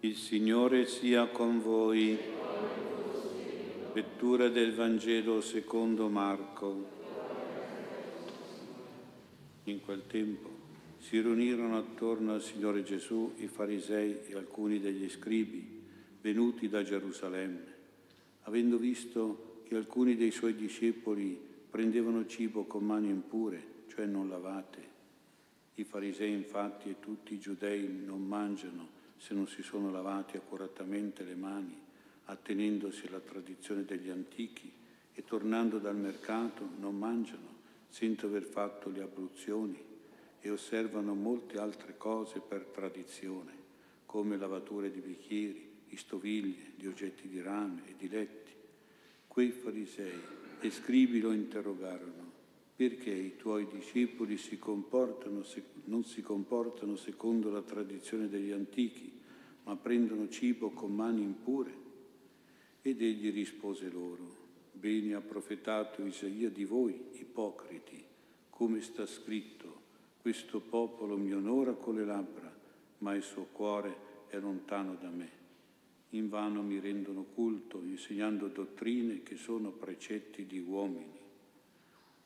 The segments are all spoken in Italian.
Il Signore sia con voi. Lettura del Vangelo secondo Marco. In quel tempo si riunirono attorno al Signore Gesù i farisei e alcuni degli scribi venuti da Gerusalemme. Avendo visto che alcuni dei suoi discepoli prendevano cibo con mani impure, cioè non lavate, i farisei infatti e tutti i giudei non mangiano se non si sono lavati accuratamente le mani, attenendosi alla tradizione degli antichi, e tornando dal mercato non mangiano senza aver fatto le abluzioni, e osservano molte altre cose per tradizione, come lavature di bicchieri, di stoviglie, di oggetti di rame e di letti. Quei farisei e scribi lo interrogarono: perché i tuoi discepoli non si comportano secondo la tradizione degli antichi, ma prendono cibo con mani impure? Ed egli rispose loro: bene ha profetato Isaia di voi, ipocriti, come sta scritto: questo popolo mi onora con le labbra, ma il suo cuore è lontano da me. Invano mi rendono culto, insegnando dottrine che sono precetti di uomini.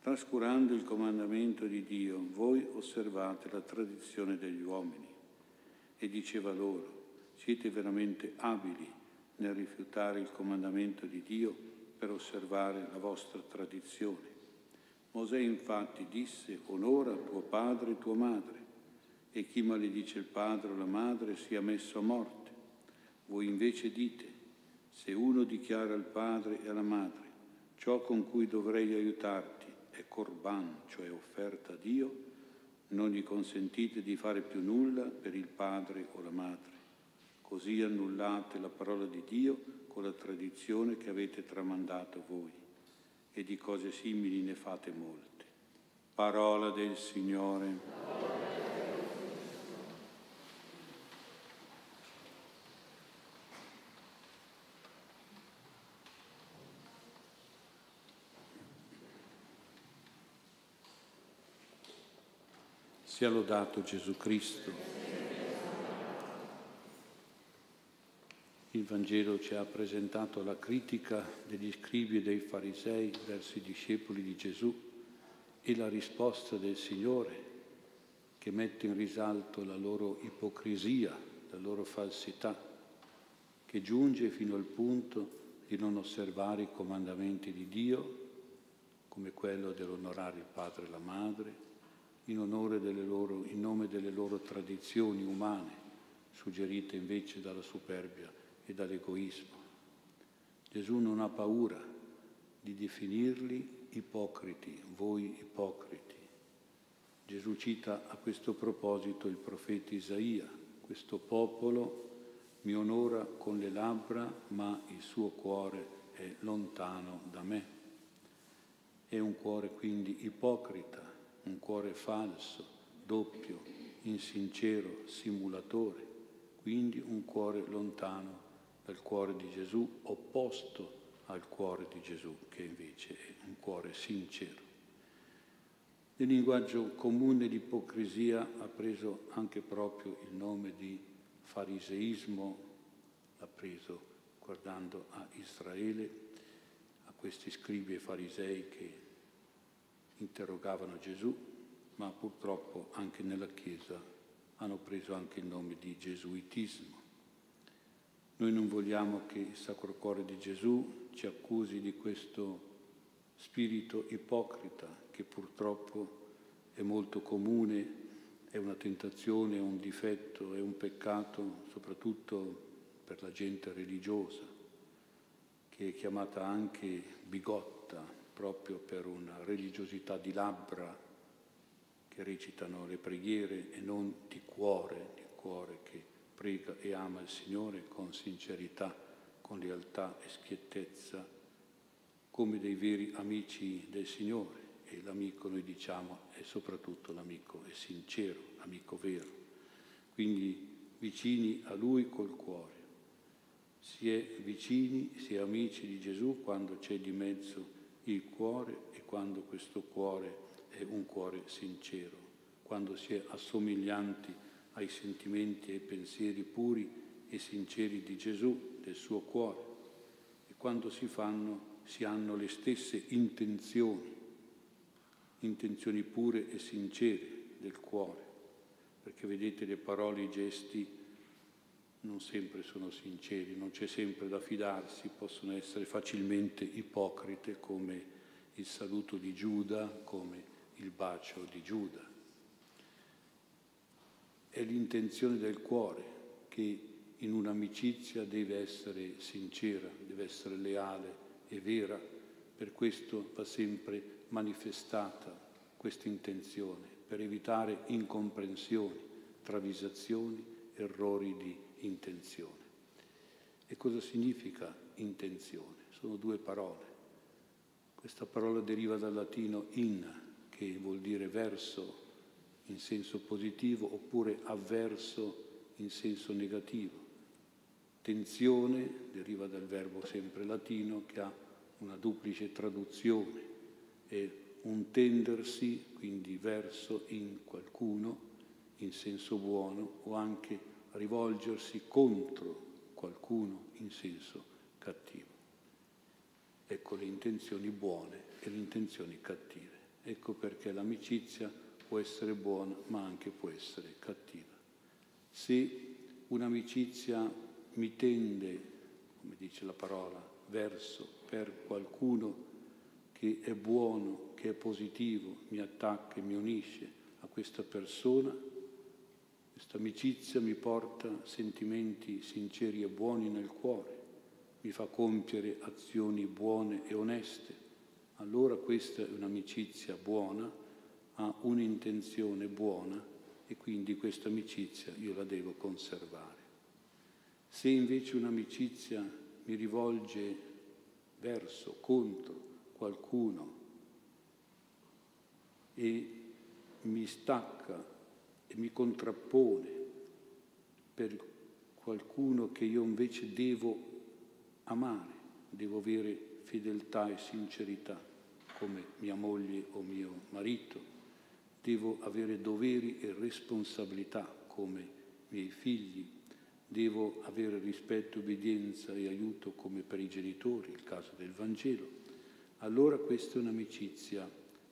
Trascurando il comandamento di Dio, voi osservate la tradizione degli uomini. E diceva loro: siete veramente abili nel rifiutare il comandamento di Dio per osservare la vostra tradizione. Mosè infatti disse: onora tuo padre e tua madre, e chi maledice il padre o la madre sia messo a morte. Voi invece dite: se uno dichiara al padre e alla madre: ciò con cui dovrei aiutarti è korbàn, cioè offerta a Dio, non gli consentite di fare più nulla per il padre o la madre. Così annullate la parola di Dio con la tradizione che avete tramandato voi, e di cose simili ne fate molte. Parola del Signore. Sia lodato Gesù Cristo. Il Vangelo ci ha presentato la critica degli scribi e dei farisei verso i discepoli di Gesù e la risposta del Signore, che mette in risalto la loro ipocrisia, la loro falsità, che giunge fino al punto di non osservare i comandamenti di Dio, come quello dell'onorare il padre e la madre, in nome delle loro tradizioni umane, suggerite invece dalla superbia e dall'egoismo. Gesù non ha paura di definirli ipocriti, voi ipocriti. Gesù cita a questo proposito il profeta Isaia: questo popolo mi onora con le labbra, ma il suo cuore è lontano da me. È un cuore quindi ipocrita, un cuore falso, doppio, insincero, simulatore, quindi un cuore lontano dal cuore di Gesù, opposto al cuore di Gesù, che invece è un cuore sincero. Nel linguaggio comune l'ipocrisia ha preso anche proprio il nome di fariseismo, l'ha preso guardando a Israele, a questi scribi e farisei che interrogavano Gesù, ma purtroppo anche nella Chiesa hanno preso anche il nome di gesuitismo. Noi non vogliamo che il Sacro Cuore di Gesù ci accusi di questo spirito ipocrita, che purtroppo è molto comune, è una tentazione, è un difetto, è un peccato, soprattutto per la gente religiosa, che è chiamata anche bigotta, proprio per una religiosità di labbra, che recitano le preghiere e non di cuore che prega e ama il Signore con sincerità, con lealtà e schiettezza, come dei veri amici del Signore. E l'amico, noi diciamo, è soprattutto l'amico è sincero, l'amico vero. Quindi vicini a Lui col cuore. Si è vicini, si è amici di Gesù quando c'è di mezzo il cuore, e quando questo cuore è un cuore sincero, quando si è assomiglianti ai sentimenti e ai pensieri puri e sinceri di Gesù, del suo cuore, e quando si fanno si hanno le stesse intenzioni, intenzioni pure e sincere del cuore, perché vedete le parole, i gesti non sempre sono sinceri, non c'è sempre da fidarsi, possono essere facilmente ipocrite, come il saluto di Giuda, come il bacio di Giuda. È l'intenzione del cuore che in un'amicizia deve essere sincera, deve essere leale e vera, per questo va sempre manifestata questa intenzione, per evitare incomprensioni, travisazioni, errori di intenzione. E cosa significa intenzione? Sono due parole. Questa parola deriva dal latino in, che vuol dire verso in senso positivo oppure avverso in senso negativo. Tensione deriva dal verbo sempre latino che ha una duplice traduzione, è un tendersi, quindi verso in qualcuno in senso buono, o anche rivolgersi contro qualcuno in senso cattivo. Ecco le intenzioni buone e le intenzioni cattive. Ecco perché l'amicizia può essere buona, ma anche può essere cattiva. Se un'amicizia mi tende, come dice la parola, verso, per qualcuno che è buono, che è positivo, mi attacca e mi unisce a questa persona, questa amicizia mi porta sentimenti sinceri e buoni nel cuore, mi fa compiere azioni buone e oneste. Allora questa è un'amicizia buona, ha un'intenzione buona e quindi questa amicizia io la devo conservare. Se invece un'amicizia mi rivolge verso, contro qualcuno e mi stacca e mi contrappone per qualcuno che io invece devo amare, devo avere fedeltà e sincerità, come mia moglie o mio marito, devo avere doveri e responsabilità come i miei figli, devo avere rispetto, obbedienza e aiuto come per i genitori, il caso del Vangelo. Allora questa è un'amicizia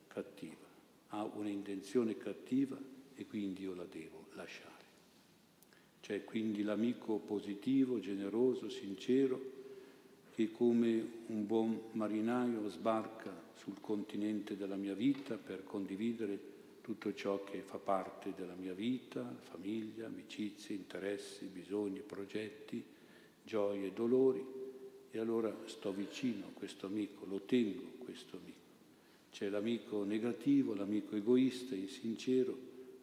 cattiva, ha un'intenzione cattiva e quindi io la devo lasciare. C'è quindi l'amico positivo, generoso, sincero, che come un buon marinaio sbarca sul continente della mia vita per condividere tutto ciò che fa parte della mia vita, famiglia, amicizie, interessi, bisogni, progetti, gioie e dolori, e allora sto vicino a questo amico, lo tengo questo amico. C'è l'amico negativo, l'amico egoista e insincero,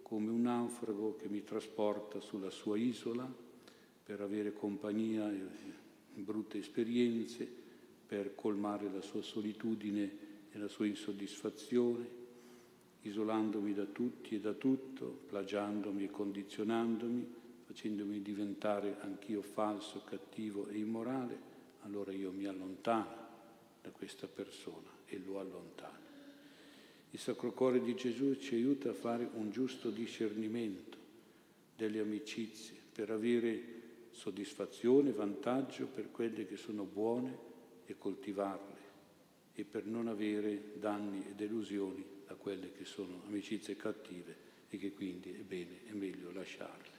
come un naufrago che mi trasporta sulla sua isola per avere compagnia e brutte esperienze, per colmare la sua solitudine e la sua insoddisfazione, isolandomi da tutti e da tutto, plagiandomi e condizionandomi, facendomi diventare anch'io falso, cattivo e immorale. Allora io mi allontano da questa persona e lo allontano. Il Sacro Cuore di Gesù ci aiuta a fare un giusto discernimento delle amicizie per avere soddisfazione, vantaggio per quelle che sono buone e coltivarle, e per non avere danni e delusioni da quelle che sono amicizie cattive e che quindi è bene e meglio lasciarle.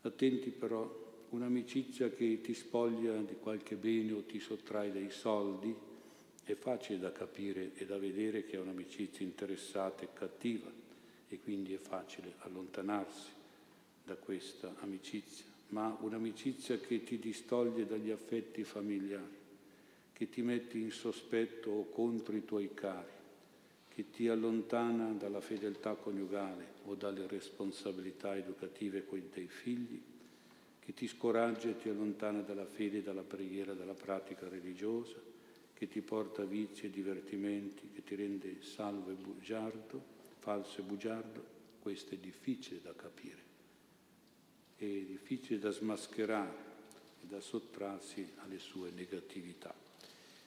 Attenti però, un'amicizia che ti spoglia di qualche bene o ti sottrae dei soldi è facile da capire e da vedere che è un'amicizia interessata e cattiva, e quindi è facile allontanarsi da questa amicizia. Ma un'amicizia che ti distoglie dagli affetti familiari, che ti mette in sospetto o contro i tuoi cari, che ti allontana dalla fedeltà coniugale o dalle responsabilità educative con i tuoi figli, che ti scoraggia e ti allontana dalla fede, dalla preghiera, dalla pratica religiosa, che ti porta a vizi e divertimenti, che ti rende salvo e bugiardo, falso e bugiardo, questo è difficile da capire. È difficile da smascherare e da sottrarsi alle sue negatività,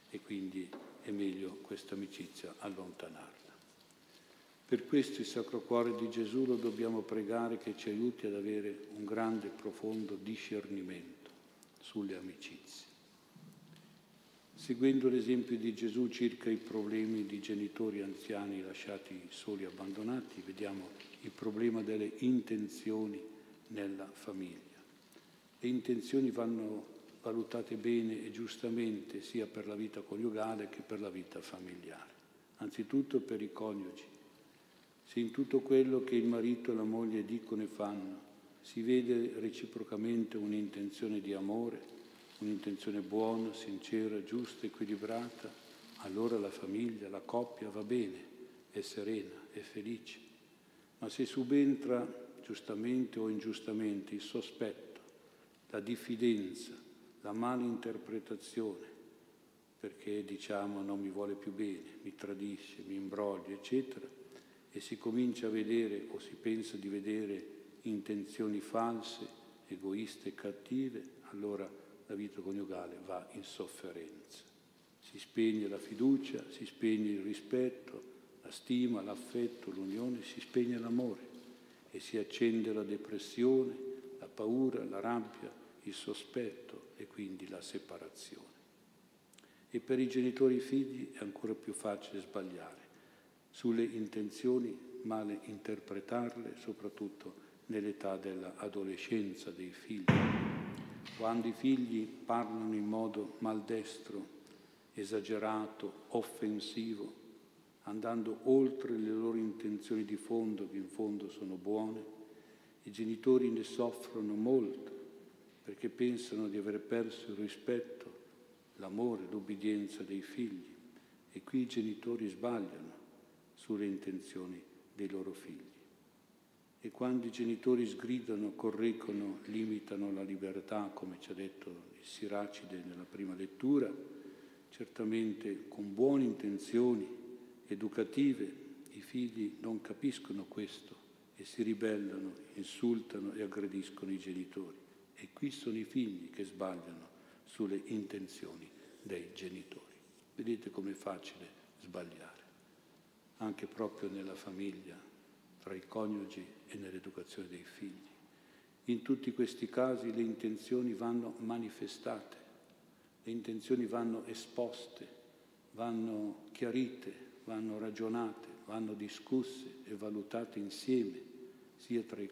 e quindi è meglio questa amicizia allontanarla. Per questo il Sacro Cuore di Gesù lo dobbiamo pregare che ci aiuti ad avere un grande e profondo discernimento sulle amicizie. Seguendo l'esempio di Gesù circa i problemi di genitori anziani lasciati soli e abbandonati, vediamo il problema delle intenzioni nella famiglia. Le intenzioni vanno valutate bene e giustamente sia per la vita coniugale che per la vita familiare, anzitutto per i coniugi. Se in tutto quello che il marito e la moglie dicono e fanno si vede reciprocamente un'intenzione di amore, un'intenzione buona, sincera, giusta, equilibrata, allora la famiglia, la coppia va bene, è serena, è felice. Ma se subentra, giustamente o ingiustamente, il sospetto, la diffidenza, la malinterpretazione, perché diciamo non mi vuole più bene, mi tradisce, mi imbroglia, eccetera, e si comincia a vedere o si pensa di vedere intenzioni false, egoiste e cattive, allora la vita coniugale va in sofferenza. Si spegne la fiducia, si spegne il rispetto, la stima, l'affetto, l'unione, si spegne l'amore e si accende la depressione, la paura, la rabbia, il sospetto e quindi la separazione. E per i genitori e i figli è ancora più facile sbagliare sulle intenzioni, male interpretarle, soprattutto nell'età dell'adolescenza dei figli. Quando i figli parlano in modo maldestro, esagerato, offensivo, andando oltre le loro intenzioni di fondo, che in fondo sono buone, i genitori ne soffrono molto perché pensano di aver perso il rispetto, l'amore, l'obbedienza dei figli. E qui i genitori sbagliano sulle intenzioni dei loro figli. E quando i genitori sgridano, correggono, limitano la libertà, come ci ha detto il Siracide nella prima lettura, certamente con buone intenzioni educative, i figli non capiscono questo e si ribellano, insultano e aggrediscono i genitori. E qui sono i figli che sbagliano sulle intenzioni dei genitori. Vedete com'è facile sbagliare, anche proprio nella famiglia, tra i coniugi e nell'educazione dei figli. In tutti questi casi le intenzioni vanno manifestate, le intenzioni vanno esposte, vanno chiarite, vanno ragionate, vanno discusse e valutate insieme, sia tra i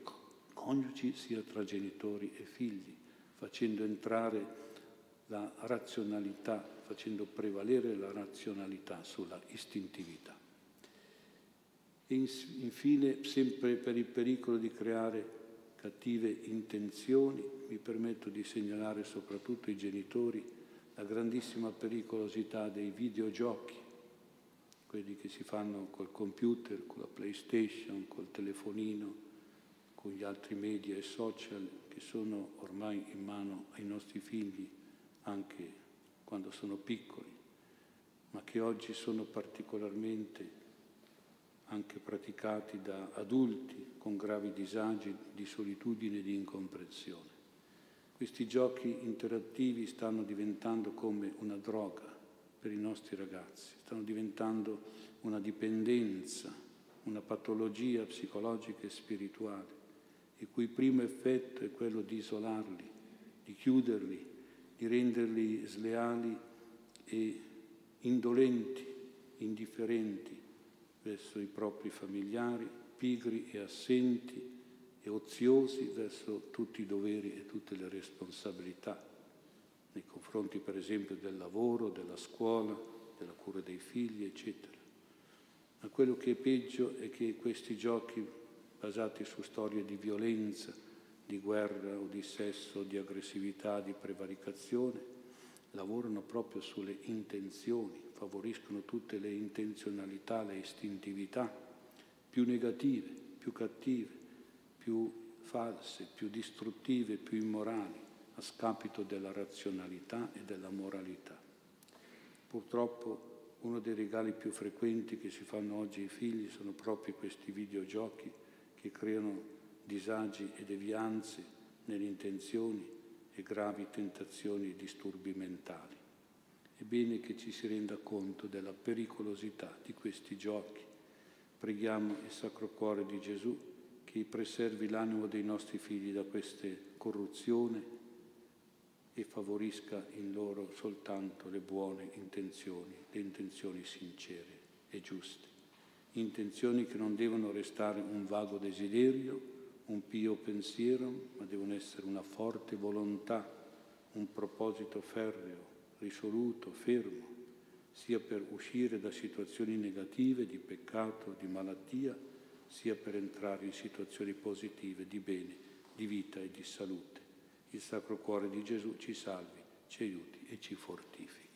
coniugi sia tra genitori e figli, facendo entrare la razionalità, facendo prevalere la razionalità sulla istintività. E infine, sempre per il pericolo di creare cattive intenzioni, mi permetto di segnalare soprattutto ai genitori la grandissima pericolosità dei videogiochi, quelli che si fanno col computer, con la PlayStation, col telefonino, con gli altri media e social, che sono ormai in mano ai nostri figli anche quando sono piccoli, ma che oggi sono particolarmente anche praticati da adulti con gravi disagi di solitudine e di incomprensione. Questi giochi interattivi stanno diventando come una droga per i nostri ragazzi, stanno diventando una dipendenza, una patologia psicologica e spirituale, il cui primo effetto è quello di isolarli, di chiuderli, di renderli sleali e indolenti, indifferenti verso i propri familiari, pigri e assenti e oziosi verso tutti i doveri e tutte le responsabilità nei confronti per esempio del lavoro, della scuola, della cura dei figli, eccetera. Ma quello che è peggio è che questi giochi basati su storie di violenza, di guerra o di sesso, di aggressività, di prevaricazione, lavorano proprio sulle intenzioni, favoriscono tutte le intenzionalità, le istintività più negative, più cattive, più false, più distruttive, più immorali, a scapito della razionalità e della moralità. Purtroppo uno dei regali più frequenti che si fanno oggi ai figli sono proprio questi videogiochi che creano disagi e devianze nelle intenzioni e gravi tentazioni e disturbi mentali. È bene che ci si renda conto della pericolosità di questi giochi, Preghiamo il Sacro Cuore di Gesù che preservi l'animo dei nostri figli da queste corruzioni e favorisca in loro soltanto le buone intenzioni, le intenzioni sincere e giuste, intenzioni che non devono restare un vago desiderio, un pio pensiero, ma devono essere una forte volontà, un proposito ferreo, risoluto, fermo, sia per uscire da situazioni negative di peccato, di malattia, sia per entrare in situazioni positive di bene, di vita e di salute. Il Sacro Cuore di Gesù ci salvi, ci aiuti e ci fortifichi.